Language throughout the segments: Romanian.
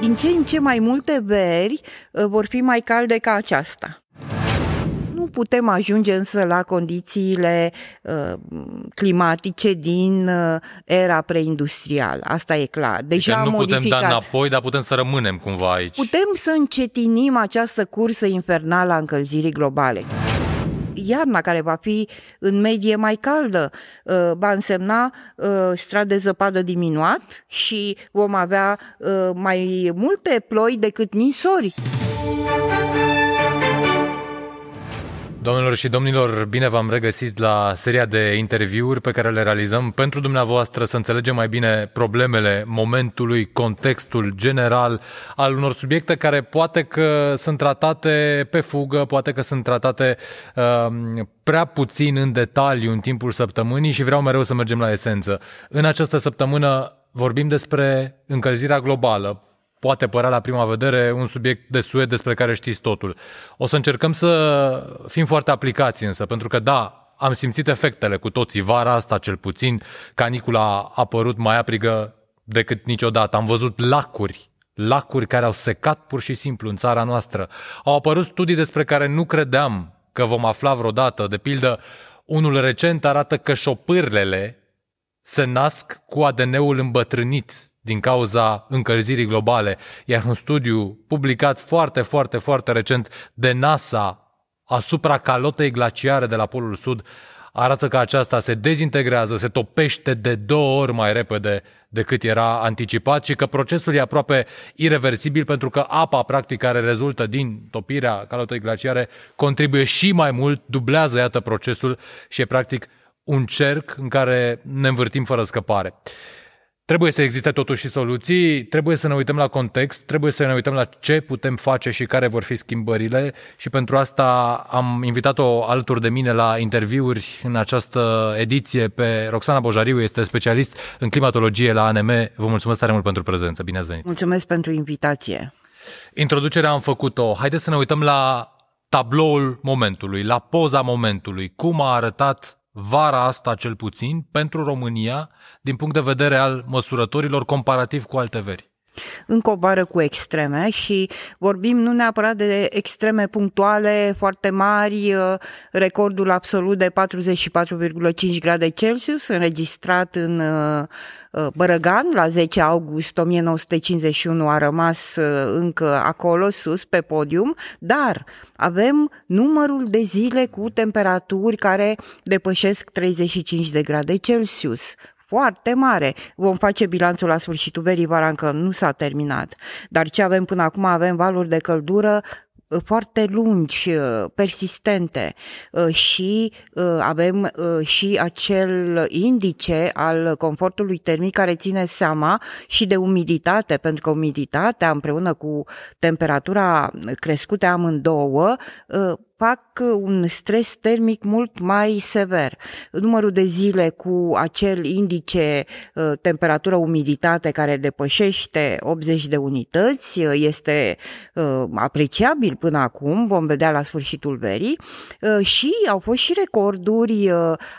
Din ce în ce mai multe veri vor fi mai calde ca aceasta. Nu putem ajunge însă la condițiile climatice din era preindustrială, asta e clar. Deja am modificat. Putem da înapoi, dar putem să rămânem cumva aici. Putem să încetinim această cursă infernală a încălzirii globale. Iarna, care va fi în medie mai caldă, va însemna strat de zăpadă diminuat și vom avea mai multe ploi decât ninsori. Domnilor și domnilor, bine v-am regăsit la seria de interviuri pe care le realizăm pentru dumneavoastră să înțelegem mai bine problemele momentului, contextul general al unor subiecte care poate că sunt tratate pe fugă, poate că sunt tratate prea puțin în detaliu în timpul săptămânii și vreau mereu să mergem la esență. În această săptămână vorbim despre încălzirea globală. Poate părea la prima vedere un subiect desuet despre care știți totul. O să încercăm să fim foarte aplicați însă, pentru că da, am simțit efectele cu toții vara asta cel puțin, canicula a apărut mai aprigă decât niciodată. Am văzut lacuri care au secat pur și simplu în țara noastră. Au apărut studii despre care nu credeam că vom afla vreodată. De pildă, unul recent arată că șopârlele se nasc cu ADN-ul îmbătrânit din cauza încălzirii globale, iar un studiu publicat foarte recent de NASA asupra calotei glaciare de la Polul Sud arată că aceasta se dezintegrează, se topește de 2 ori mai repede decât era anticipat și că procesul e aproape ireversibil pentru că apa, practic, care rezultă din topirea calotei glaciare contribuie și mai mult, dublează, iată, procesul și e, practic, un cerc în care ne învârtim fără scăpare. Trebuie să existe totuși soluții, trebuie să ne uităm la context, trebuie să ne uităm la ce putem face și care vor fi schimbările și pentru asta am invitat-o alături de mine la interviuri în această ediție pe Roxana Bojariu, este specialist în climatologie la ANM. Vă mulțumesc tare mult pentru prezență, bine ați venit! Mulțumesc pentru invitație! Introducerea am făcut-o, haideți să ne uităm la tabloul momentului, la poza momentului, cum a arătat vara asta cel puțin pentru România din punct de vedere al măsurătorilor comparativ cu alte veri. Încă o vară cu extreme și vorbim nu neapărat de extreme punctuale foarte mari, recordul absolut de 44,5 grade Celsius înregistrat în Bărăgan la 10 august 1951 a rămas încă acolo sus pe podium, dar avem numărul de zile cu temperaturi care depășesc 35 de grade Celsius. Foarte mare. Vom face bilanțul la sfârșitul verii, vara încă nu s-a terminat. Dar ce avem până acum? Avem valuri de căldură foarte lungi, persistente și avem și acel indice al confortului termic care ține seama și de umiditate, pentru că umiditatea împreună cu temperatura crescute amândouă fac un stres termic mult mai sever. Numărul de zile cu acel indice temperatură-umiditate care depășește 80 de unități este apreciabil până acum, vom vedea la sfârșitul verii, și au fost și recorduri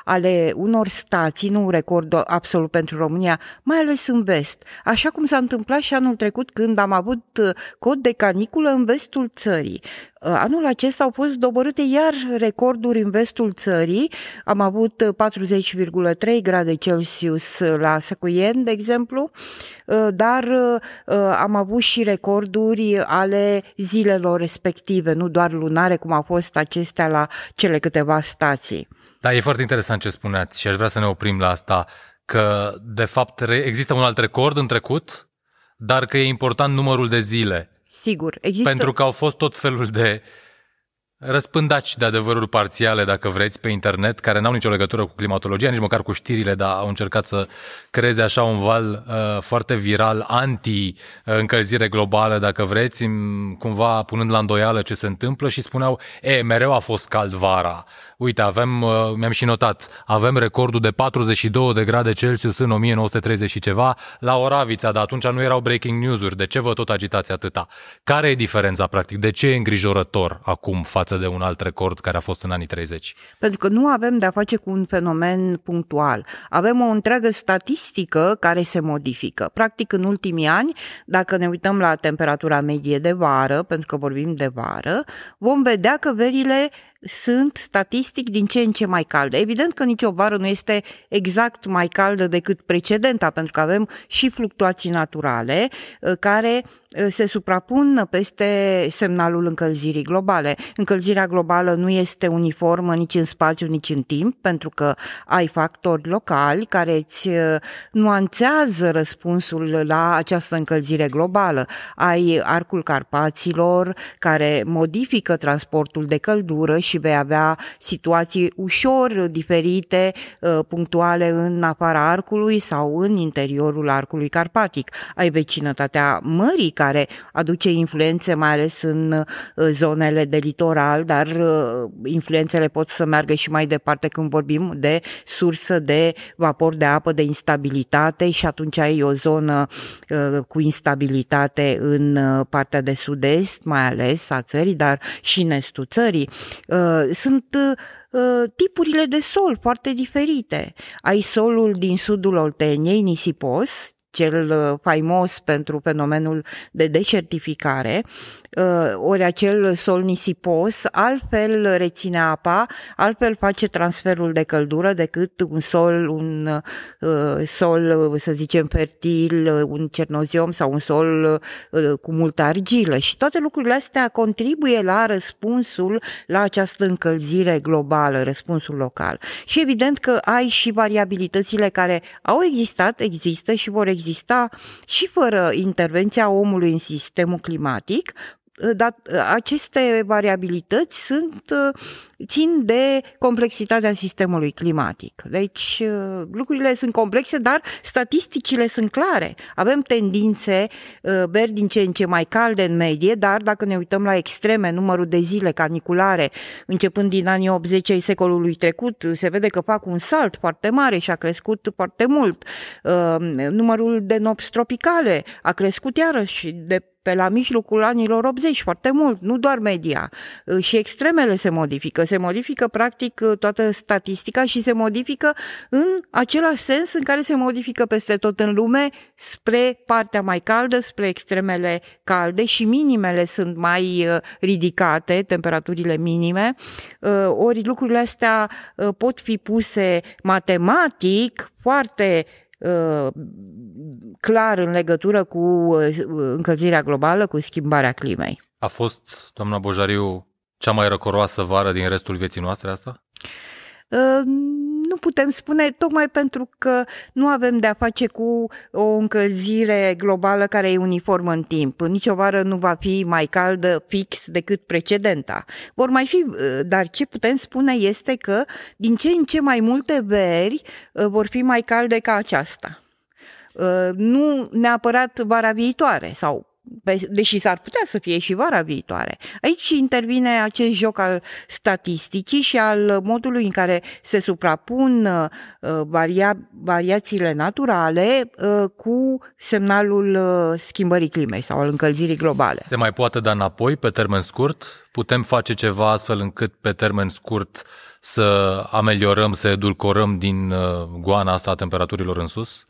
ale unor stații, nu un record absolut pentru România, mai ales în vest, așa cum s-a întâmplat și anul trecut când am avut cod de caniculă în vestul țării. Anul acesta au fost doborâte iar recorduri în vestul țării. Am avut 40,3 grade Celsius la Săcuieni, de exemplu, dar am avut și recorduri ale zilelor respective, nu doar lunare, cum au fost acestea la cele câteva stații. Da, e foarte interesant ce spuneați și aș vrea să ne oprim la asta, că de fapt există un alt record în trecut, dar că e important numărul de zile. Sigur, există. Pentru că au fost tot felul de răspândaci de adevăruri parțiale, dacă vreți, pe internet, care n-au nicio legătură cu climatologia, nici măcar cu știrile, dar au încercat să creeze așa un val foarte viral, anti-încălzire globală, dacă vreți, cumva punând la îndoială ce se întâmplă și spuneau, mereu a fost cald vara. Uite, mi-am și notat, avem recordul de 42 de grade Celsius în 1930 și ceva la Oravița, dar atunci nu erau breaking news-uri. De ce vă tot agitați atâta? Care e diferența, practic? De ce e îngrijorător acum față față de un alt record care a fost în anii 30? Pentru că nu avem de-a face cu un fenomen punctual. Avem o întreagă statistică care se modifică. Practic, în ultimii ani, dacă ne uităm la temperatura medie de vară, pentru că vorbim de vară, vom vedea că verile sunt statistic din ce în ce mai calde. Evident că nicio vară nu este exact mai caldă decât precedenta, pentru că avem și fluctuații naturale care se suprapun peste semnalul încălzirii globale. Încălzirea globală nu este uniformă nici în spațiu, nici în timp, pentru că ai factori locali care îți nuanțează răspunsul la această încălzire globală. Ai arcul Carpaților care modifică transportul de căldură și vei avea situații ușor diferite, punctuale în afara arcului sau în interiorul arcului carpatic. Ai vecinătatea mării care aduce influențe mai ales în zonele de litoral, dar influențele pot să meargă și mai departe când vorbim de sursă de vapor de apă de instabilitate și atunci ai o zonă cu instabilitate în partea de sud-est, mai ales a țării, dar și în estul țării. Sunt tipurile de sol foarte diferite. Ai solul din sudul Olteniei, nisipos, cel faimos pentru fenomenul de deșertificare, ori acel sol nisipos altfel reține apa, altfel face transferul de căldură decât un sol, să zicem, fertil, un cernoziom sau un sol cu multă argilă. Și toate lucrurile astea contribuie la răspunsul la această încălzire globală, răspunsul local. Și evident că ai și variabilitățile care au existat, există și vor exista și fără intervenția omului în sistemul climatic, dar aceste variabilități țin de complexitatea sistemului climatic. Deci lucrurile sunt complexe, dar statisticile sunt clare. Avem tendințe veri din ce în ce mai calde în medie, dar dacă ne uităm la extreme, numărul de zile caniculare, începând din anii 80 ai secolului trecut, se vede că fac un salt foarte mare și a crescut foarte mult. Numărul de nopți tropicale a crescut iarăși de pe la mijlocul anilor 80 foarte mult, nu doar media. Și extremele se modifică. Se modifică practic toată statistica și se modifică în același sens în care se modifică peste tot în lume, spre partea mai caldă, spre extremele calde, și minimele sunt mai ridicate, temperaturile minime. Ori lucrurile astea pot fi puse matematic foarte clar în legătură cu încălzirea globală, cu schimbarea climei. A fost, doamna Bojariu, cea mai răcoroasă vară din restul vieții noastre asta? Nu putem spune, tocmai pentru că nu avem de-a face cu o încălzire globală care e uniformă în timp. Nici o vară nu va fi mai caldă fix decât precedenta. Vor mai fi, dar ce putem spune este că din ce în ce mai multe veri vor fi mai calde ca aceasta. Nu neapărat vara viitoare sau, deși s-ar putea să fie și vara viitoare. Aici intervine acest joc al statisticii și al modului în care se suprapun variațiile naturale cu semnalul schimbării climei sau al încălzirii globale. Se mai poate da înapoi pe termen scurt? Putem face ceva astfel încât pe termen scurt să ameliorăm, să edulcorăm din goana asta a temperaturilor în sus?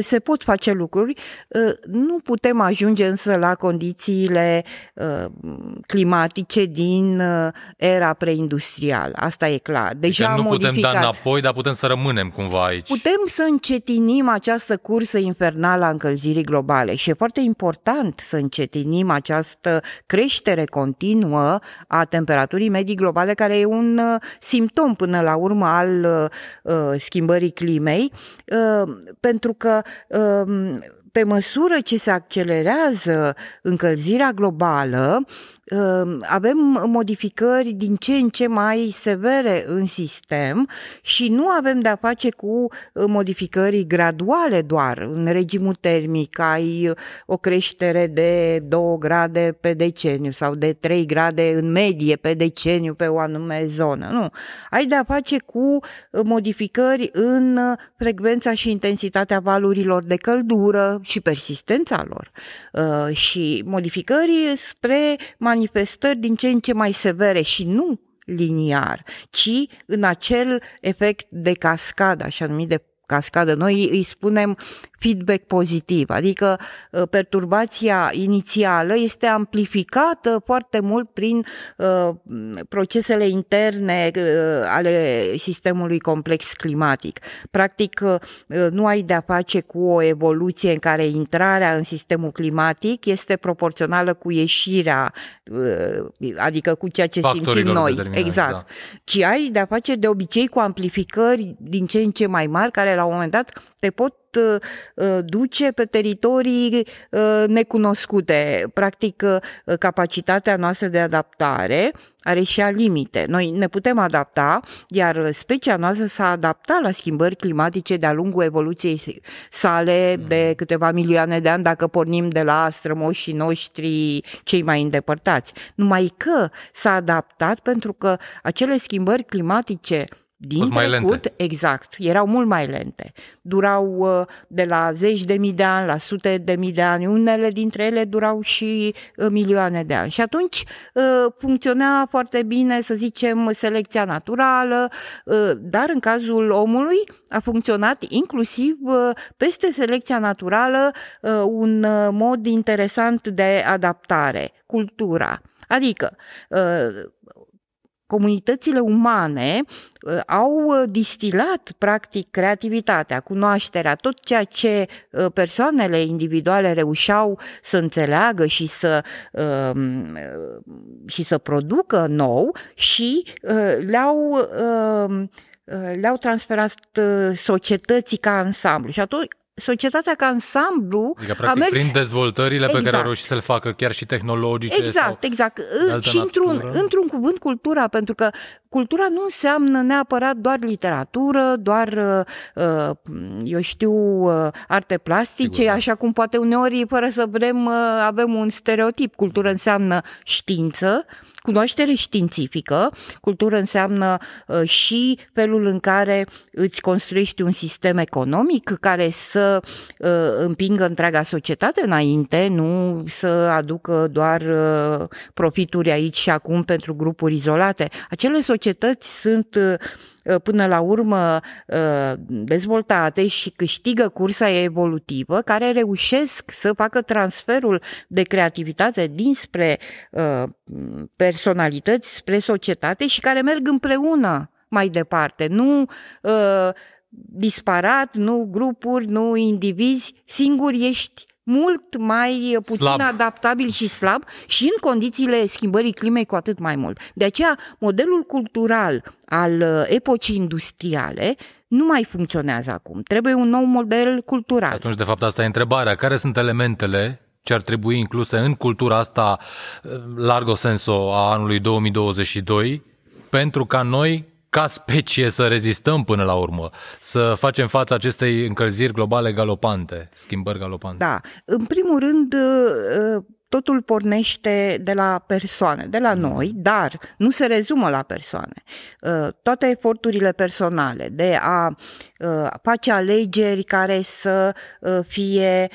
Se pot face lucruri. Nu putem ajunge însă la condițiile climatice din era preindustrială. Asta e clar. Deja deci nu modificat. Putem da înapoi, dar putem să rămânem cumva aici. Putem să încetinim această cursă infernală a încălzirii globale și e foarte important să încetinim această creștere continuă a temperaturii medii globale, care e un simptom până la urmă al schimbării climei, pentru că pe măsură ce se accelerează încălzirea globală, avem modificări din ce în ce mai severe în sistem și nu avem de-a face cu modificări graduale doar. În regimul termic ai o creștere de 2 grade pe deceniu sau de 3 grade în medie pe deceniu pe o anume zonă. Nu. Ai de-a face cu modificări în frecvența și intensitatea valurilor de căldură, și persistența lor și modificări spre manifestări din ce în ce mai severe și nu liniar, ci în acel efect de cascadă, așa numit de cascadă. Noi îi spunem feedback pozitiv, adică perturbația inițială este amplificată foarte mult prin procesele interne ale sistemului complex climatic. Practic, nu ai de-a face cu o evoluție în care intrarea în sistemul climatic este proporțională cu ieșirea, adică cu ceea ce simțim noi. Exact. Da. Ci ai de-a face de obicei cu amplificări din ce în ce mai mari, care la un moment dat te pot duce pe teritorii necunoscute. Practic, capacitatea noastră de adaptare are și a limite. Noi ne putem adapta, iar specia noastră s-a adaptat la schimbări climatice de-a lungul evoluției sale de câteva milioane de ani, dacă pornim de la strămoșii noștri cei mai îndepărtați. Numai că s-a adaptat pentru că acele schimbări climatice din trecut, exact, erau mult mai lente. Durau de la zeci de mii de ani la sute de mii de ani, unele dintre ele durau și milioane de ani. Și atunci funcționa foarte bine, să zicem, selecția naturală, dar în cazul omului a funcționat inclusiv peste selecția naturală un mod interesant de adaptare, cultura. Adică comunitățile umane au distilat, practic, creativitatea, cunoașterea, tot ceea ce persoanele individuale reușeau să înțeleagă și să producă nou și le-au transferat societății ca ansamblu. Și atunci societatea ca ansamblu, adică, practic, a mers prin dezvoltările pe care au reușit să le facă, chiar și tehnologice. Exact. Și într-un cuvânt, cultura, pentru că cultura nu înseamnă neapărat doar literatură, doar, eu știu, arte plastice, sigur, da, așa cum poate uneori, fără să vrem, avem un stereotip. Cultura înseamnă știință, cunoaștere științifică, cultură înseamnă și felul în care îți construiești un sistem economic care să împingă întreaga societate înainte, nu să aducă doar profituri aici și acum pentru grupuri izolate. Acele societăți sunt până la urmă dezvoltate și câștigă cursa evolutivă, care reușesc să facă transferul de creativitate dinspre personalități spre societate și care merg împreună mai departe, nu disparat, nu grupuri, nu indivizi, singur ești mult mai puțin adaptabil și slab și în condițiile schimbării climei cu atât mai mult. De aceea, modelul cultural al epocii industriale nu mai funcționează acum. Trebuie un nou model cultural. Atunci, de fapt, asta e întrebarea. Care sunt elementele ce ar trebui incluse în cultura asta largo senso a anului 2022 pentru ca noi, ca specie, să rezistăm până la urmă, să facem față acestei încălziri globale galopante, schimbări galopante? Da, în primul rând, totul pornește de la persoane, de la noi, dar nu se rezumă la persoane. Toate eforturile personale de a face alegeri care să fie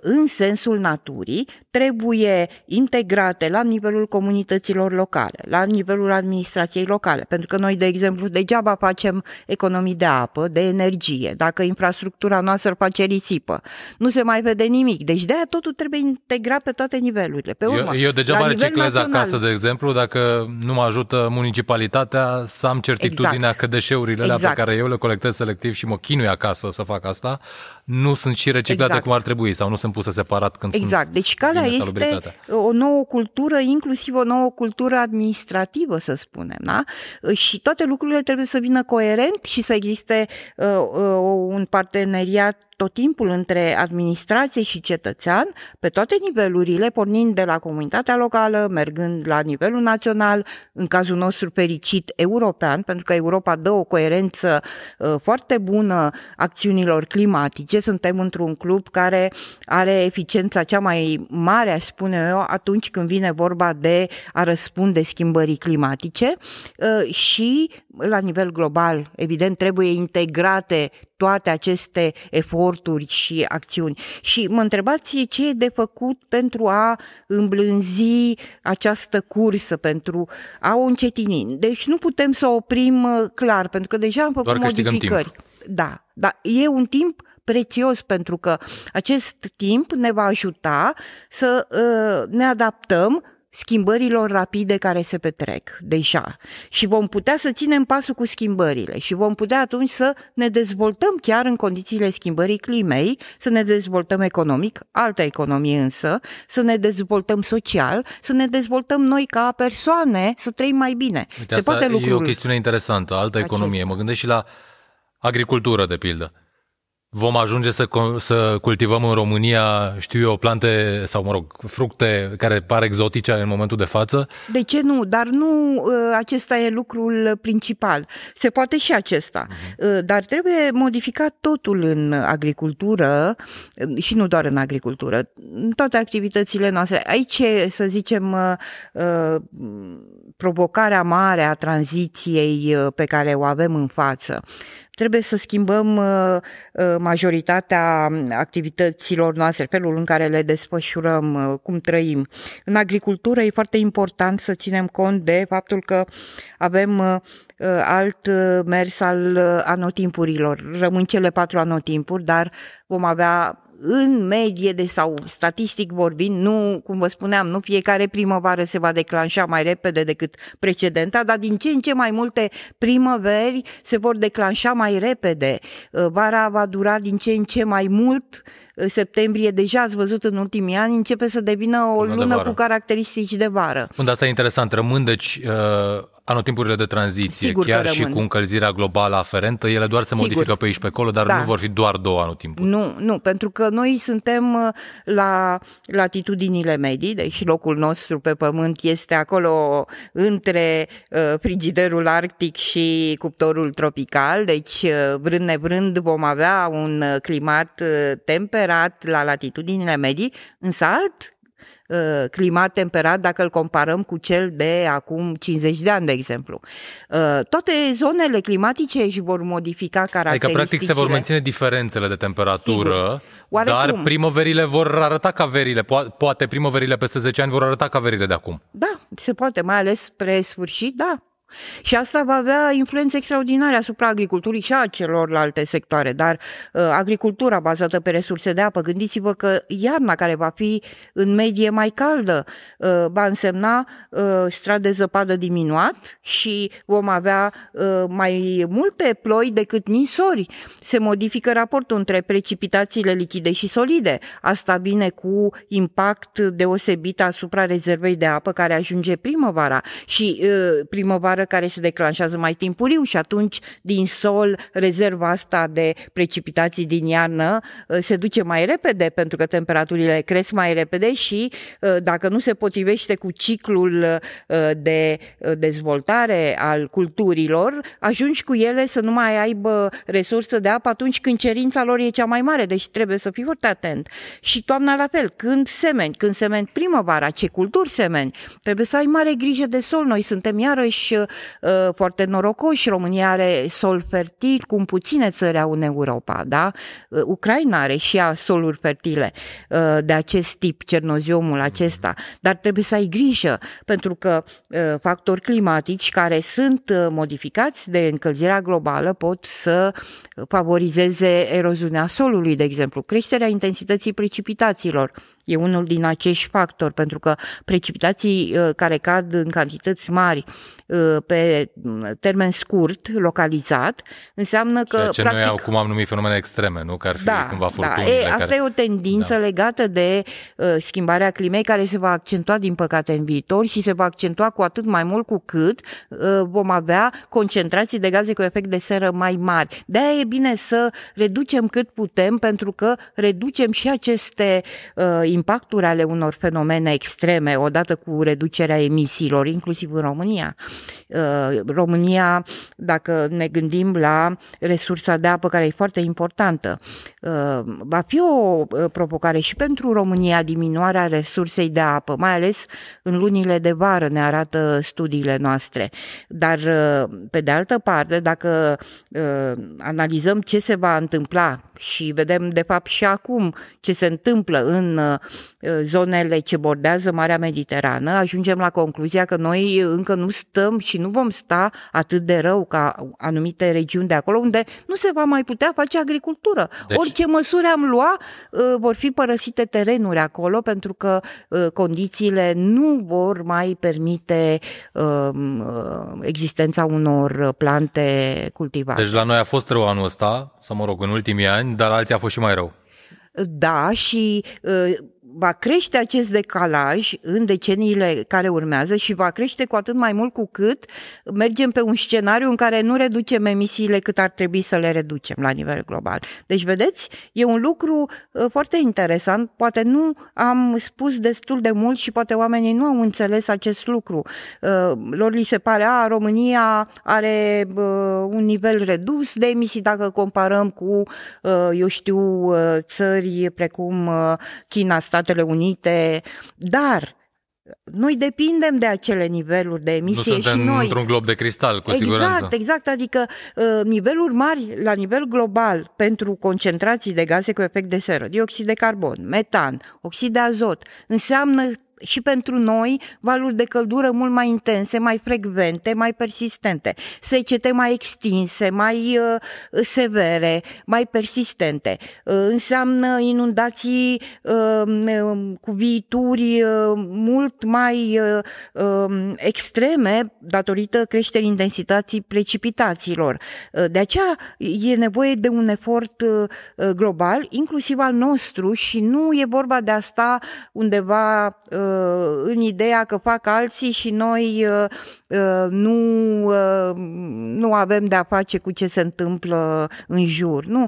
în sensul naturii trebuie integrate la nivelul comunităților locale, la nivelul administrației locale, pentru că noi, de exemplu, degeaba facem economii de apă, de energie, dacă infrastructura noastră face risipă. Nu se mai vede nimic, deci de aia totul trebuie integrat pe toate nivelurile. Pe urmă, eu degeaba reciclez acasă, de exemplu, dacă nu mă ajută municipalitatea să am certitudinea că deșeurile alea pe care eu le colectez selectiv și mă chinui acasă să fac asta, nu sunt și reciclate cum ar trebui sau nu sunt puse separat când sunt. Deci calea este o nouă cultură, inclusiv o nouă cultură administrativă, să spunem, da? Și toate lucrurile trebuie să vină coerent și să existe un parteneriat tot timpul între administrație și cetățean, pe toate nivelurile, pornind de la comunitatea locală, mergând la nivelul național, în cazul nostru fericit european, pentru că Europa dă o coerență foarte bună acțiunilor climatice. Suntem într-un club care are eficiența cea mai mare, aș spune eu, atunci când vine vorba de a răspunde schimbării climatice și la nivel global, evident, trebuie integrate toate aceste eforturi și acțiuni. Și mă întrebați ce e de făcut pentru a îmblânzi această cursă, pentru a o încetini. Deci nu putem să o oprim clar, pentru că deja am făcut modificări. Da, dar e un timp prețios, pentru că acest timp ne va ajuta să ne adaptăm schimbărilor rapide care se petrec deja și vom putea să ținem pasul cu schimbările și vom putea atunci să ne dezvoltăm chiar în condițiile schimbării climei, să ne dezvoltăm economic, alta economie însă, să ne dezvoltăm social, să ne dezvoltăm noi ca persoane, să trăim mai bine. Uite, se poate lucrul. E o chestiune interesantă, alta economie. Mă gândesc și la agricultură, de pildă. Vom ajunge să cultivăm în România, știu eu, plante sau, mă rog, fructe care par exotice în momentul de față? De ce nu? Dar nu acesta e lucrul principal. Se poate și acesta. Dar trebuie modificat totul în agricultură și nu doar în agricultură. În toate activitățile noastre. Aici, să zicem, provocarea mare a tranziției pe care o avem în față. Trebuie să schimbăm majoritatea activităților noastre, felul în care le desfășurăm, cum trăim. În agricultură e foarte important să ținem cont de faptul că avem alt mers al anotimpurilor. Rămân cele 4 anotimpuri, dar vom avea în medie sau statistic vorbind, nu, cum vă spuneam, nu fiecare primăvară se va declanșa mai repede decât precedenta, dar din ce în ce mai multe primăveri se vor declanșa mai repede. Vara va dura din ce în ce mai mult. Septembrie, deja ați văzut în ultimii ani, începe să devină o lună cu caracteristici de vară. Bun, asta e interesant. Rămân, deci, anotimpurile de tranziție, sigur, chiar și cu încălzirea globală aferentă, ele doar se modifică pe aici pe acolo, dar nu vor fi doar 2 anotimpuri. Nu, pentru că noi suntem la latitudinile medii, deci locul nostru pe pământ este acolo între frigiderul arctic și cuptorul tropical, deci vrând nevrând vom avea un climat temperat la latitudinile medii, însă alt climat temperat dacă îl comparăm cu cel de acum 50 de ani, de exemplu. Toate zonele climatice își vor modifica caracteristicile. Adică, practic, se vor menține diferențele de temperatură, dar primăverile vor arăta ca verile. Poate primăverile peste 10 ani vor arăta ca verile de acum. Da, se poate, mai ales spre sfârșit, da. Și asta va avea influențe extraordinare asupra agriculturii și a celorlalte sectoare, dar agricultura bazată pe resurse de apă, gândiți-vă că iarna care va fi în medie mai caldă va însemna strat de zăpadă diminuat și vom avea mai multe ploi decât nisori. Se modifică raportul între precipitațiile lichide și solide. Asta vine cu impact deosebit asupra rezervei de apă care ajunge primăvara și primăvara care se declanșează mai timpuriu și atunci din sol rezerva asta de precipitații din iarnă se duce mai repede pentru că temperaturile cresc mai repede și dacă nu se potrivește cu ciclul de dezvoltare al culturilor, ajungi cu ele să nu mai aibă resursă de apă atunci când cerința lor e cea mai mare, deci trebuie să fii foarte atent. Și toamna la fel, când semeni primăvara, ce culturi semeni, trebuie să ai mare grijă de sol. Noi suntem iarăși foarte norocoși. România are sol fertil, cum puține țări au în Europa, da? Ucraina are și ea soluri fertile de acest tip, cernoziomul acesta, dar trebuie să ai grijă, pentru că factori climatici care sunt modificați de încălzirea globală pot să favorizeze eroziunea solului, de exemplu, creșterea intensității precipitațiilor. E unul din acești factori, pentru că precipitații care cad în cantități mari pe termen scurt, localizat, înseamnă că... Ceea ce practic, noi acum am numit fenomene extreme, nu? Că ar fi cumva furtunile care... Asta e o tendință legată de schimbarea climei care se va accentua, din păcate, în viitor și se va accentua cu atât mai mult cu cât vom avea concentrații de gaze cu efect de seră mai mari. De-aia e bine să reducem cât putem, pentru că reducem și aceste impacturi ale unor fenomene extreme, odată cu reducerea emisiilor, inclusiv în România. România, dacă ne gândim la resursa de apă, care e foarte importantă, va fi o provocare și pentru România diminuarea resursei de apă, mai ales în lunile de vară, ne arată studiile noastre. Dar, pe de altă parte, dacă analizăm ce se va întâmpla și vedem, de fapt, și acum ce se întâmplă în zonele ce bordează Marea Mediterană, ajungem la concluzia că noi încă nu stăm și nu vom sta atât de rău ca anumite regiuni de acolo, unde nu se va mai putea face agricultură. Deci, orice măsuri am lua, vor fi părăsite terenuri acolo, pentru că condițiile nu vor mai permite existența unor plante cultivate. Deci la noi a fost rău anul ăsta, sau mă rog, în ultimii ani, dar alții a fost și mai rău. Da, și va crește acest decalaj în deceniile care urmează și va crește cu atât mai mult cu cât mergem pe un scenariu în care nu reducem emisiile cât ar trebui să le reducem la nivel global. Deci, vedeți, e un lucru foarte interesant. Poate nu am spus destul de mult și poate oamenii nu au înțeles acest lucru. Lor li se pare, România are un nivel redus de emisii dacă comparăm cu, țări precum China, Statele Unite, dar noi depindem de acele niveluri de emisie și noi. Nu suntem într-un glob de cristal, cu siguranță. Exact, adică niveluri mari la nivel global pentru concentrații de gaze cu efect de seră, dioxid de carbon, metan, oxid de azot, înseamnă și pentru noi valuri de căldură mult mai intense, mai frecvente, mai persistente, secete mai extinse, mai severe, mai persistente. Înseamnă inundații cu viituri mult mai extreme datorită creșterii intensității precipitațiilor. De aceea e nevoie de un efort global, inclusiv al nostru, și nu e vorba de a sta undeva în ideea că fac alții și noi nu avem de-a face cu ce se întâmplă în jur. Nu,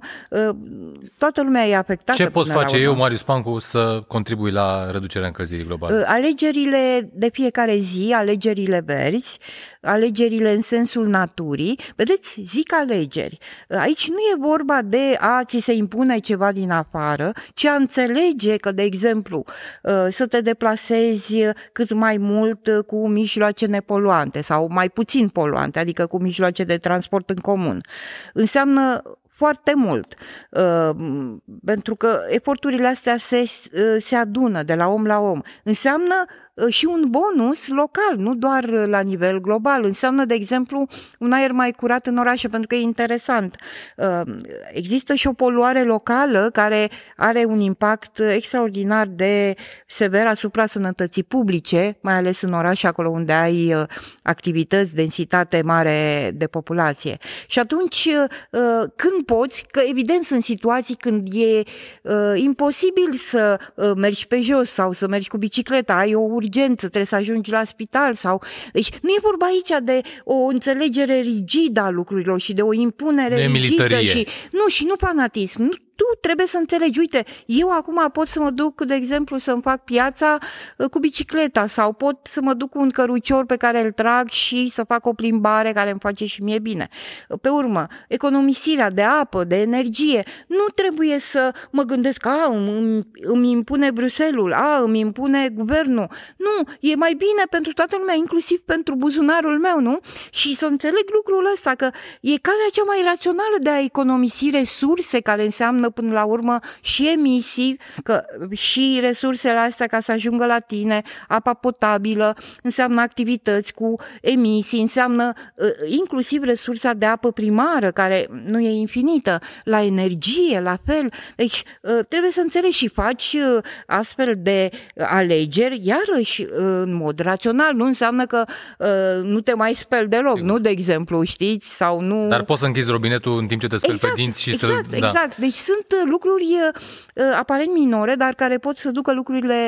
toată lumea e afectată. Ce pot face eu, Marius Pancu, să contribui la reducerea încălzirii globale? Alegerile de fiecare zi, alegerile verzi, alegerile în sensul naturii. Vedeți, zic alegeri. Aici nu e vorba de a ți se impune ceva din afară, ci a înțelege că, de exemplu, să te deplasezi cât mai mult cu mijloace nepoluante sau mai puțin poluante, adică cu mijloace de transport în comun. Înseamnă foarte mult, pentru că eforturile astea se adună de la om la om. Înseamnă și un bonus local, nu doar la nivel global. Înseamnă, de exemplu, un aer mai curat în orașe, pentru că e interesant. Există și o poluare locală care are un impact extraordinar de sever asupra sănătății publice, mai ales în orașe, acolo unde ai activități, densitate mare de populație. Și atunci, când poți, că evident sunt situații când e imposibil să mergi pe jos sau să mergi cu bicicleta, ai o urgență, trebuie să ajungi la spital sau... Deci nu e vorba aici de o înțelegere rigidă a lucrurilor și de o impunere de rigidă și nu fanatism. Nu, tu trebuie să înțelegi, uite, eu acum pot să mă duc, de exemplu, să-mi fac piața cu bicicleta sau pot să mă duc cu un cărucior pe care îl trag și să fac o plimbare care îmi face și mie bine. Pe urmă, economisirea de apă, de energie, nu trebuie să mă gândesc că îmi impune Bruxelles-ul, îmi impune guvernul. Nu, e mai bine pentru toată lumea, inclusiv pentru buzunarul meu, nu? Și să înțeleg lucrul ăsta, că e calea cea mai rațională de a economisi resurse, care înseamnă până la urmă și emisii, că și resursele astea ca să ajungă la tine, apa potabilă, înseamnă activități cu emisii, înseamnă inclusiv resursa de apă primară, care nu e infinită, la energie, la fel. Deci trebuie să înțelegi și faci astfel de alegeri, iarăși în mod rațional. Nu înseamnă că nu te mai speli deloc, nu, de exemplu, știți, sau nu... Dar poți să închizi robinetul în timp ce te speli pe dinți și să... Exact. Deci sunt lucruri aparent minore, dar care pot să ducă lucrurile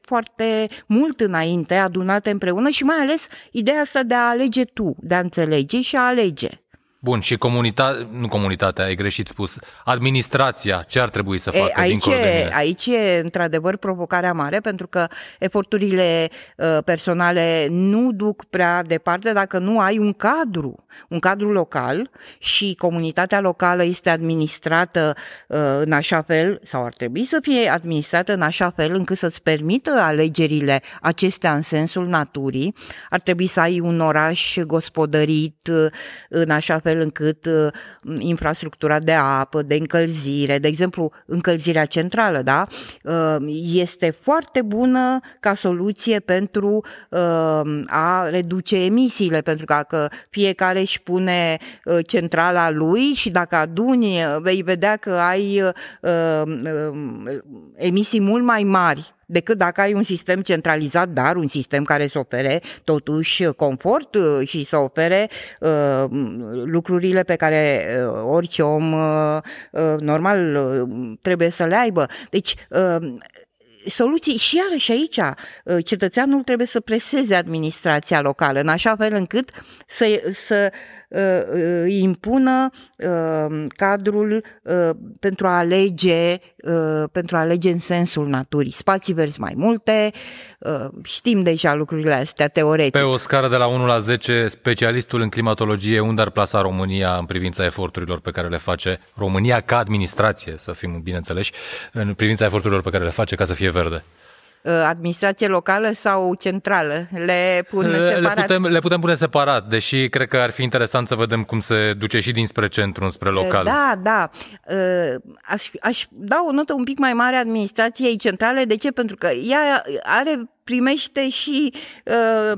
foarte mult înainte, adunate împreună, și mai ales ideea asta de a alege tu, de a înțelege și a alege. Bun, și comunitatea, e greșit spus, administrația, ce ar trebui să facă dincolo de mine? Aici e într-adevăr provocarea mare, pentru că eforturile personale nu duc prea departe dacă nu ai un cadru local, și comunitatea locală este administrată în așa fel, sau ar trebui să fie administrată în așa fel încât să-ți permită alegerile acestea în sensul naturii. Ar trebui să ai un oraș gospodărit în așa fel încât infrastructura de apă, de încălzire, de exemplu încălzirea centrală, da, este foarte bună ca soluție pentru a reduce emisiile, pentru că dacă fiecare își pune centrala lui și dacă aduni, vei vedea că ai emisii mult mai mari decât dacă ai un sistem centralizat, dar un sistem care să ofere totuși confort și să ofere lucrurile pe care orice om normal trebuie să le aibă. Deci soluții, și iarăși aici cetățeanul trebuie să preseze administrația locală în așa fel încât să impună cadrul pentru a alege în sensul naturii. Spații verzi mai multe, știm deja lucrurile astea teoretic. Pe o scară de la 1 la 10, specialistul în climatologie, unde ar plasa România în privința eforturilor pe care le face România ca administrație, să fim bineînțeleși, în privința eforturilor pe care le face ca să fie verde? Administrație locală sau centrală? Le putem pune separat, deși cred că ar fi interesant să vedem cum se duce și dinspre centru spre local. Da. Aș da o notă un pic mai mare administrației centrale. De ce? Pentru că ea primește și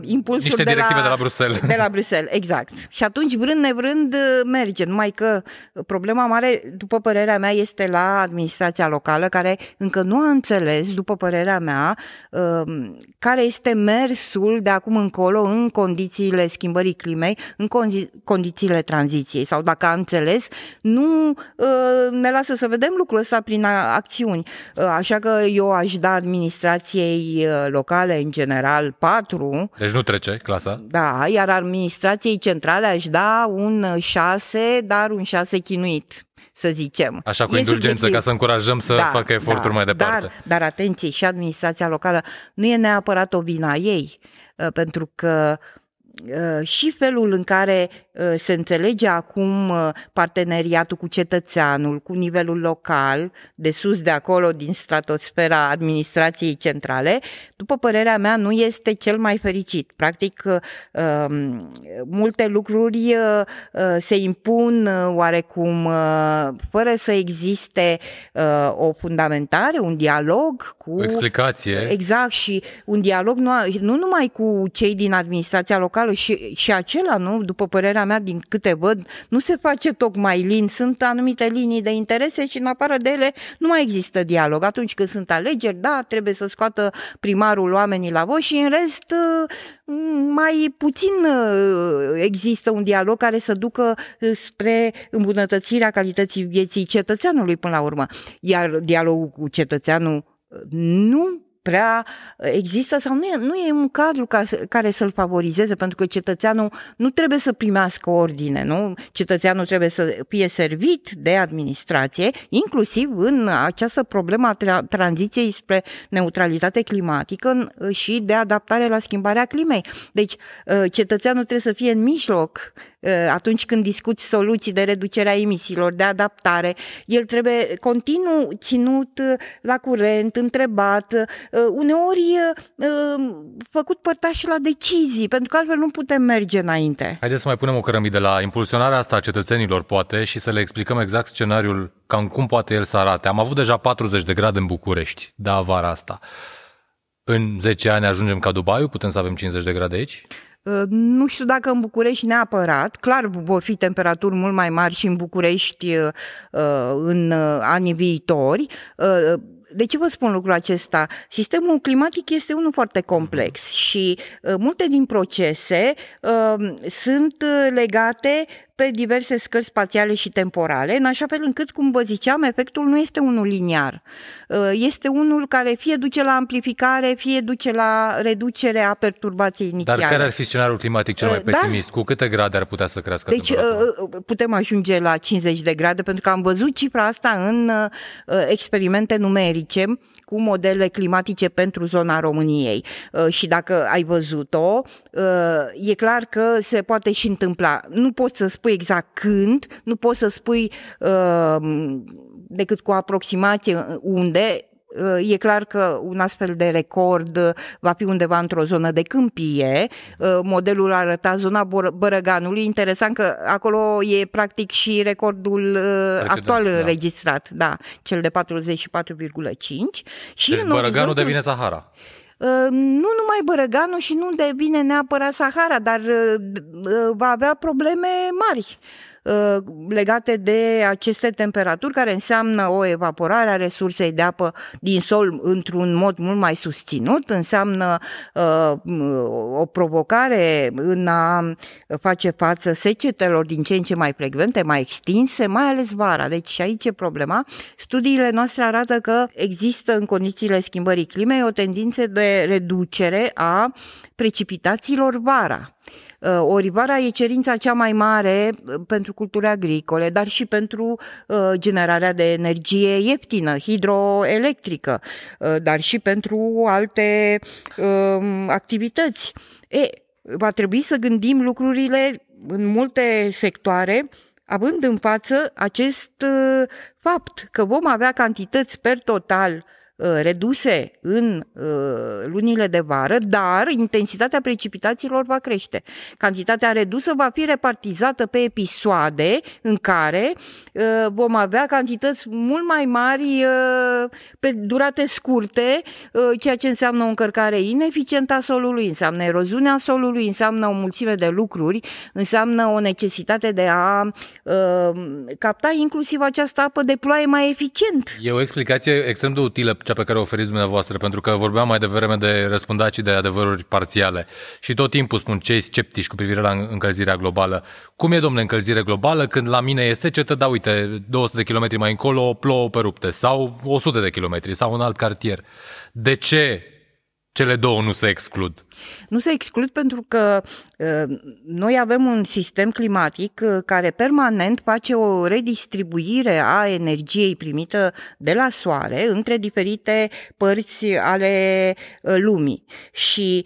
impulsuri niște directive de la Bruxelles. De la Bruxelles, exact. Și atunci, vrând nevrând, merge. Numai că problema mare, după părerea mea, este la administrația locală, care încă nu a înțeles, după părerea mea, care este mersul de acum încolo în condițiile schimbării climei, în condițiile tranziției. Sau dacă a înțeles, nu ne lasă să vedem lucrul ăsta prin acțiuni. Așa că eu aș da administrației locale în general 4. Deci nu trece clasa. Da, iar administrației centrale aș da un 6, dar un 6 chinuit, să zicem. Așa, cu indulgență, ca să încurajăm să facă eforturi mai departe. Dar atenție, și administrația locală nu e neapărat o vina ei, pentru că și felul în care se înțelege acum parteneriatul cu cetățeanul, cu nivelul local, de sus, de acolo, din stratosfera administrației centrale, după părerea mea, nu este cel mai fericit. Practic, multe lucruri se impun oarecum fără să existe o fundamentare, un dialog cu... O explicație. Exact, și un dialog nu numai cu cei din administrația locală, și acela, nu? După părerea mea, din câte văd, nu se face tocmai lin, sunt anumite linii de interese și în afară de ele nu mai există dialog. Atunci când sunt alegeri, da, trebuie să scoată primarul oamenii la vot, și în rest mai puțin există un dialog care să ducă spre îmbunătățirea calității vieții cetățeanului până la urmă. Iar dialogul cu cetățeanul nu prea există, sau nu e un cadru care să-l favorizeze, pentru că cetățeanul nu trebuie să primească ordine, nu? Cetățeanul trebuie să fie servit de administrație, inclusiv în această problemă a tranziției spre neutralitate climatică și de adaptare la schimbarea climei. Deci cetățeanul trebuie să fie în mijloc atunci când discuți soluții de reducere a emisiilor, de adaptare. El trebuie continuu ținut la curent, întrebat, uneori făcut părtaș la decizii, pentru că altfel nu putem merge înainte. Haideți să mai punem o cărămidă la impulsionarea asta a cetățenilor, poate, și să le explicăm exact scenariul, cam cum poate el să arate. Am avut deja 40 de grade în București, da, vara asta. În 10 ani ajungem ca Dubai, putem să avem 50 de grade aici? Nu știu dacă în București neapărat, clar vor fi temperaturi mult mai mari și în București în anii viitori. De ce vă spun lucrul acesta? Sistemul climatic este unul foarte complex și multe din procese sunt legate pe diverse scări spațiale și temporale, în așa fel încât, cum vă ziceam, efectul nu este unul liniar. Este unul care fie duce la amplificare, fie duce la reducerea perturbației inițiale. Dar care ar fi scenariul climatic cel mai pesimist? Cu câte grade ar putea să crească temperatura? Putem ajunge la 50 de grade, pentru că am văzut cifra asta în experimente numerice cu modele climatice pentru zona României. Și dacă ai văzut-o, e clar că se poate și întâmpla. Nu poți să spui exact când, nu poți să spui decât cu aproximație unde. E clar că un astfel de record va fi undeva într-o zonă de câmpie. Modelul arăta zona Bărăganului. Interesant că acolo e practic și recordul actual înregistrat, da, cel de 44,5. Și deci Bărăganul devine Sahara. Nu numai Bărăganul și nu devine neapărat Sahara, dar va avea probleme mari legate de aceste temperaturi, care înseamnă o evaporare a resursei de apă din sol într-un mod mult mai susținut, înseamnă o provocare în a face față secetelor din ce în ce mai frecvente, mai extinse, mai ales vara. Deci și aici e problema. Studiile noastre arată că există în condițiile schimbării climei o tendință de reducere a precipitațiilor vara. Ori vara e cerința cea mai mare pentru culturi agricole, dar și pentru generarea de energie ieftină, hidroelectrică, dar și pentru alte activități. Va trebui să gândim lucrurile în multe sectoare, având în față acest fapt că vom avea cantități per total reduse în lunile de vară, dar intensitatea precipitațiilor va crește. Cantitatea redusă va fi repartizată pe episoade în care vom avea cantități mult mai mari pe durate scurte, ceea ce înseamnă o încărcare ineficientă a solului, înseamnă eroziunea solului, înseamnă o mulțime de lucruri, înseamnă o necesitate de a capta inclusiv această apă de ploaie mai eficient. E o explicație extrem de utilă cea pe care o oferiți dumneavoastră, pentru că vorbeam mai devreme de răspândacii de adevăruri parțiale și tot timpul spun cei sceptici cu privire la încălzirea globală. Cum e, domne, încălzire globală când la mine e secetă, dar uite, 200 de kilometri mai încolo plouă pe rupte sau 100 de kilometri sau un alt cartier. De ce cele două nu se exclud? Nu se exclud pentru că noi avem un sistem climatic care permanent face o redistribuire a energiei primită de la soare între diferite părți ale lumii. Și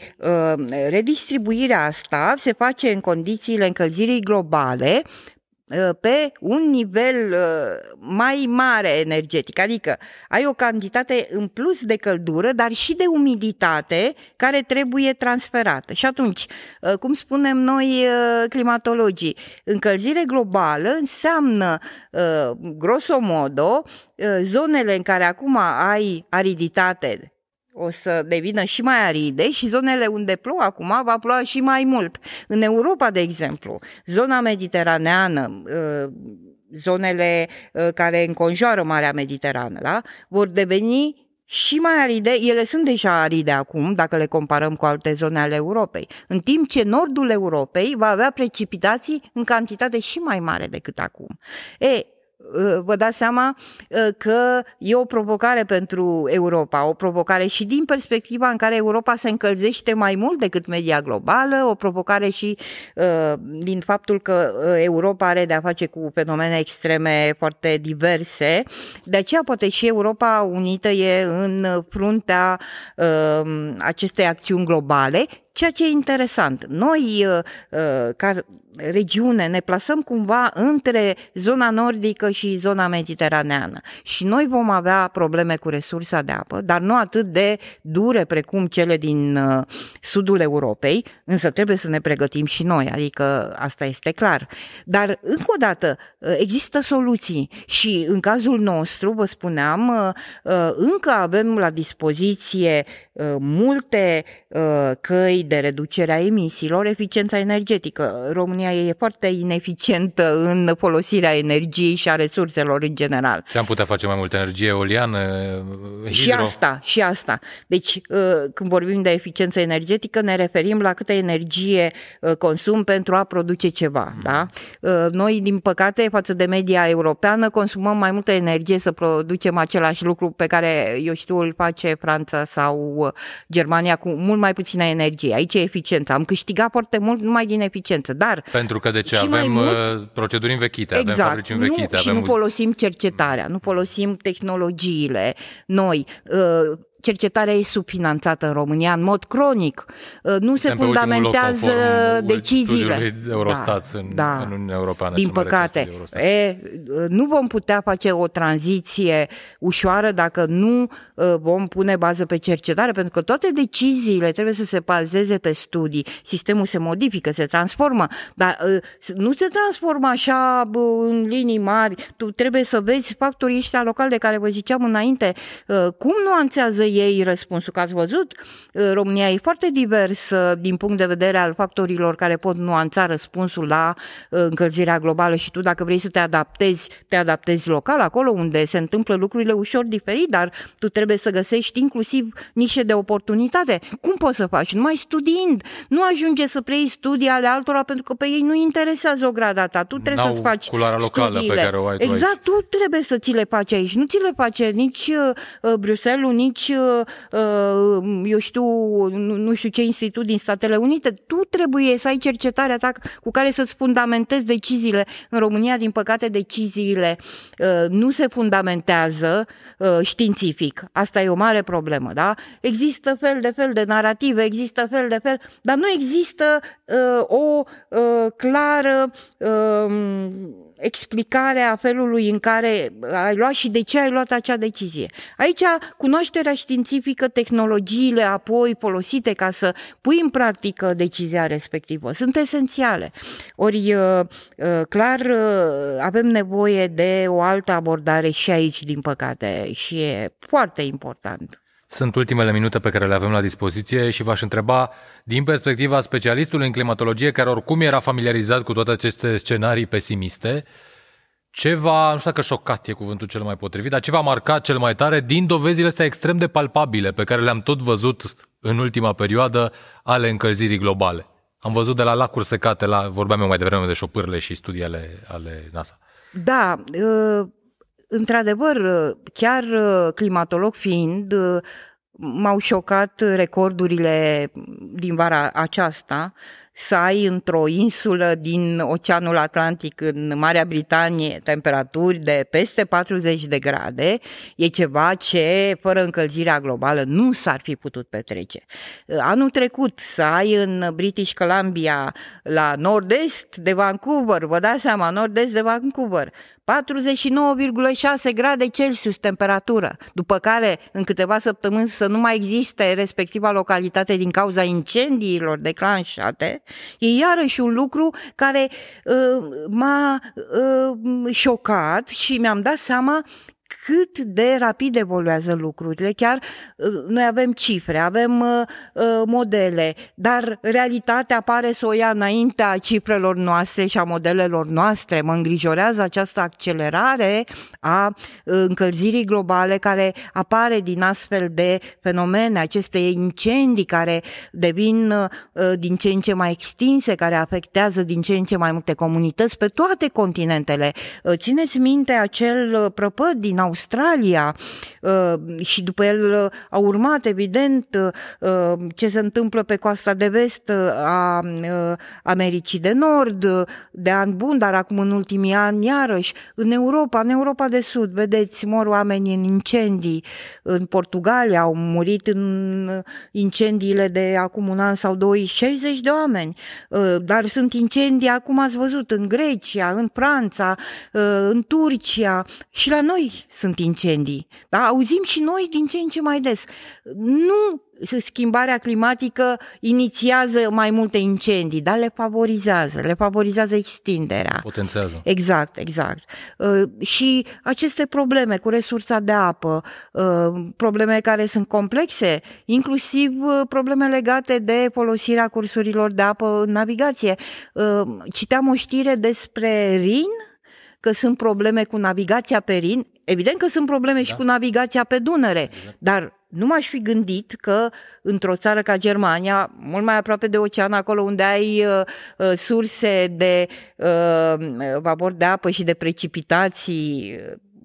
redistribuirea asta se face în condițiile încălzirii globale pe un nivel mai mare energetic, adică ai o cantitate în plus de căldură, dar și de umiditate care trebuie transferată. Și atunci, cum spunem noi climatologii, încălzire globală înseamnă, grosomodo, zonele în care acum ai ariditate o să devină și mai aride și zonele unde plouă acum va ploua și mai mult. În Europa, de exemplu, zona mediteraneană, zonele care înconjoară Marea Mediterană, da, vor deveni și mai aride, ele sunt deja aride acum, dacă le comparăm cu alte zone ale Europei, în timp ce nordul Europei va avea precipitații în cantitate și mai mare decât acum. Vă dați seama că e o provocare pentru Europa, o provocare și din perspectiva în care Europa se încălzește mai mult decât media globală, o provocare și din faptul că Europa are de a face cu fenomene extreme foarte diverse, de aceea poate și Europa Unită e în fruntea acestei acțiuni globale. Ceea ce e interesant, noi ca regiune ne plasăm cumva între zona nordică și zona mediteraneană și noi vom avea probleme cu resursa de apă, dar nu atât de dure precum cele din sudul Europei, însă trebuie să ne pregătim și noi, adică asta este clar. Dar încă o dată există soluții și în cazul nostru, vă spuneam, încă avem la dispoziție multe căi idei de reducere a emisiilor, eficiența energetică. România e foarte ineficientă în folosirea energiei și a resurselor în general. Și am putea face mai multă energie eoliană, hidro. Și asta. Deci, când vorbim de eficiență energetică, ne referim la câtă energie consum pentru a produce ceva. Da? Noi, din păcate, față de media europeană, consumăm mai multă energie să producem același lucru pe care, eu știu, îl face Franța sau Germania cu mult mai puțină energie. Aici e eficiența. Am câștigat foarte mult numai din eficiență. Dar pentru că de ce? Avem proceduri învechite, exact, avem fabrici învechite. Și nu folosim cercetarea, nu folosim tehnologiile noi. Cercetarea e subfinanțată în România în mod cronic. Nu se fundamentează deciziile. Eurostat în Uniunea Europeană. Din păcate. Nu vom putea face o tranziție ușoară dacă nu vom pune bază pe cercetare, pentru că toate deciziile trebuie să se bazeze pe studii. Sistemul se modifică, se transformă, dar nu se transformă așa în linii mari. Tu trebuie să vezi factorii ăștia locali de care vă ziceam înainte. Cum nuanțează ei răspunsul? Că ați văzut, România e foarte diversă din punct de vedere al factorilor care pot nuanța răspunsul la încălzirea globală și tu, dacă vrei să te adaptezi, te adaptezi local, acolo unde se întâmplă lucrurile ușor diferit, dar tu trebuie să găsești inclusiv nișe de oportunitate. Cum poți să faci? Numai studiind. Nu ajunge să preiei studii ale altora, pentru că pe ei nu interesează o grada ta. Tu trebuie să-ți faci culoarea locală studiile pe care o ai tu. Exact, aici. Tu trebuie să ți le faci aici. Nu ți le face nici Bruxelles, nici eu știu, nu știu ce institut din Statele Unite. Tu trebuie să ai cercetarea ta cu care să-ți fundamentezi deciziile. În România, din păcate, deciziile nu se fundamentează științific. Asta e o mare problemă, da? Există fel de narrative, există fel, dar nu există o clară explicare a felului în care ai luat și de ce ai luat acea decizie. Aici, cunoașterea științifică, tehnologiile apoi folosite ca să pui în practică decizia respectivă, sunt esențiale. Ori, clar, avem nevoie de o altă abordare și aici, din păcate, și e foarte important. Sunt ultimele minute pe care le avem la dispoziție și v-aș întreba, din perspectiva specialistului în climatologie, care oricum era familiarizat cu toate aceste scenarii pesimiste, ce v-a, nu știu dacă șocat e cuvântul cel mai potrivit, dar ce v-a marcat cel mai tare din dovezile astea extrem de palpabile pe care le-am tot văzut în ultima perioadă ale încălzirii globale? Am văzut de la lacuri secate, vorbeam eu mai devreme de șopârle și studii ale NASA. Da, într-adevăr, chiar climatolog fiind, m-au șocat recordurile din vara aceasta, să ai într-o insulă din Oceanul Atlantic, în Marea Britanie, temperaturi de peste 40 de grade, e ceva ce, fără încălzirea globală, nu s-ar fi putut petrece. Anul trecut, să ai în British Columbia, la nord-est de Vancouver, vă dați seama, nord-est de Vancouver, 49,6 grade Celsius temperatură, după care în câteva săptămâni să nu mai existe respectiva localitate din cauza incendiilor declanșate, e iarăși un lucru care m-a șocat și mi-am dat seama cât de rapid evoluează lucrurile. Chiar noi avem cifre, avem modele, dar realitatea pare să o ia înaintea cifrelor noastre și a modelelor noastre. Mă îngrijorează această accelerare a încălzirii globale care apare din astfel de fenomene, aceste incendii care devin din ce în ce mai extinse, care afectează din ce în ce mai multe comunități pe toate continentele. Țineți minte acel prăpăd din Australia și după el au urmat, evident, ce se întâmplă pe coasta de vest a Americii de Nord, de an bun, dar acum în ultimii ani iarăși, în Europa de Sud, vedeți, mor oamenii în incendii, în Portugalia au murit în incendiile de acum un an sau doi, 60 de oameni, dar sunt incendii, acum ați văzut, în Grecia, în Franța, în Turcia și la noi. sunt incendii. Dar auzim și noi din ce în ce mai des. Nu schimbarea climatică inițiază mai multe incendii, dar le favorizează. Le favorizează extinderea. Potențează. Exact, exact. Și aceste probleme cu resursa de apă, probleme care sunt complexe, inclusiv probleme legate de folosirea cursurilor de apă în navigație. Citeam o știre despre RIN, că sunt probleme cu navigația pe RIN, evident că sunt probleme și cu navigația pe Dunăre, dar nu m-aș fi gândit că într-o țară ca Germania, mult mai aproape de ocean, acolo unde ai surse de vapor de apă și de precipitații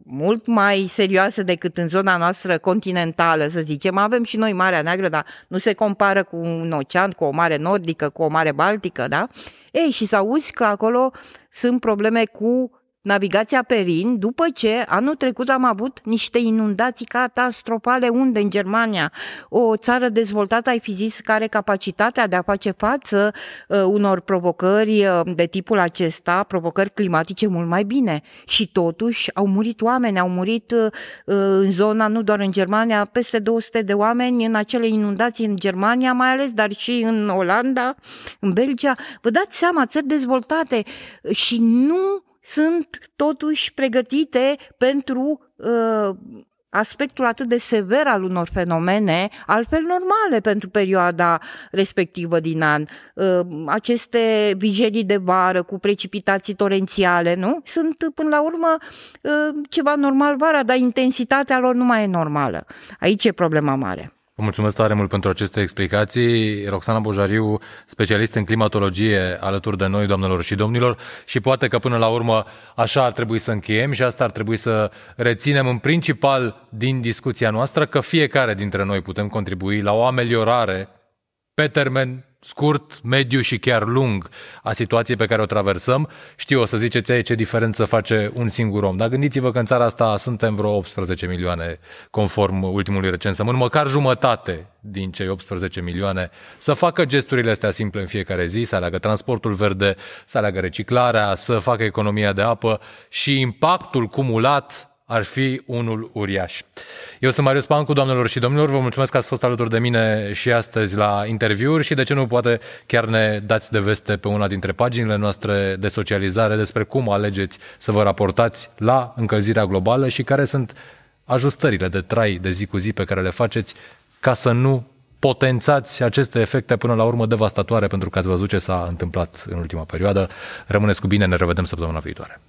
mult mai serioase decât în zona noastră continentală, să zicem. Avem și noi Marea Neagră, dar nu se compară cu un ocean, cu o Mare Nordică, cu o Mare Baltică, da? Ei, și s-auzi că acolo sunt probleme cu navigația pe Rin, după ce anul trecut am avut niște inundații catastrofale, unde în Germania, o țară dezvoltată, ai fi zis, care are capacitatea de a face față unor provocări de tipul acesta, provocări climatice, mult mai bine. Și totuși au murit oameni, au murit în zona, nu doar în Germania, peste 200 de oameni în acele inundații în Germania mai ales, dar și în Olanda, în Belgia. Vă dați seama, țări dezvoltate și nu sunt totuși pregătite pentru aspectul atât de sever al unor fenomene, altfel normale pentru perioada respectivă din an. Aceste vijelii de vară cu precipitații torențiale, nu? Sunt până la urmă ceva normal vara, dar intensitatea lor nu mai e normală. Aici e problema mare. Vă mulțumesc tare mult pentru aceste explicații. Roxana Bojariu, specialist în climatologie, alături de noi, doamnelor și domnilor, și poate că până la urmă așa ar trebui să încheiem și asta ar trebui să reținem în principal din discuția noastră, că fiecare dintre noi putem contribui la o ameliorare pe termen scurt, mediu și chiar lung a situației pe care o traversăm. Știu, o să ziceți, ce diferență face un singur om, dar gândiți-vă că în țara asta suntem vreo 18 milioane, conform ultimului recensământ, măcar jumătate din cei 18 milioane să facă gesturile astea simple în fiecare zi, să aleagă transportul verde, să aleagă reciclarea, să facă economia de apă, și impactul cumulat ar fi unul uriaș. Eu sunt Marius Pancu, doamnelor și domnilor, vă mulțumesc că ați fost alături de mine și astăzi la interviuri și, de ce nu, poate chiar ne dați de veste pe una dintre paginile noastre de socializare despre cum alegeți să vă raportați la încălzirea globală și care sunt ajustările de trai de zi cu zi pe care le faceți ca să nu potențați aceste efecte până la urmă devastatoare, pentru că ați văzut ce s-a întâmplat în ultima perioadă. Rămâneți cu bine, ne revedem săptămâna viitoare.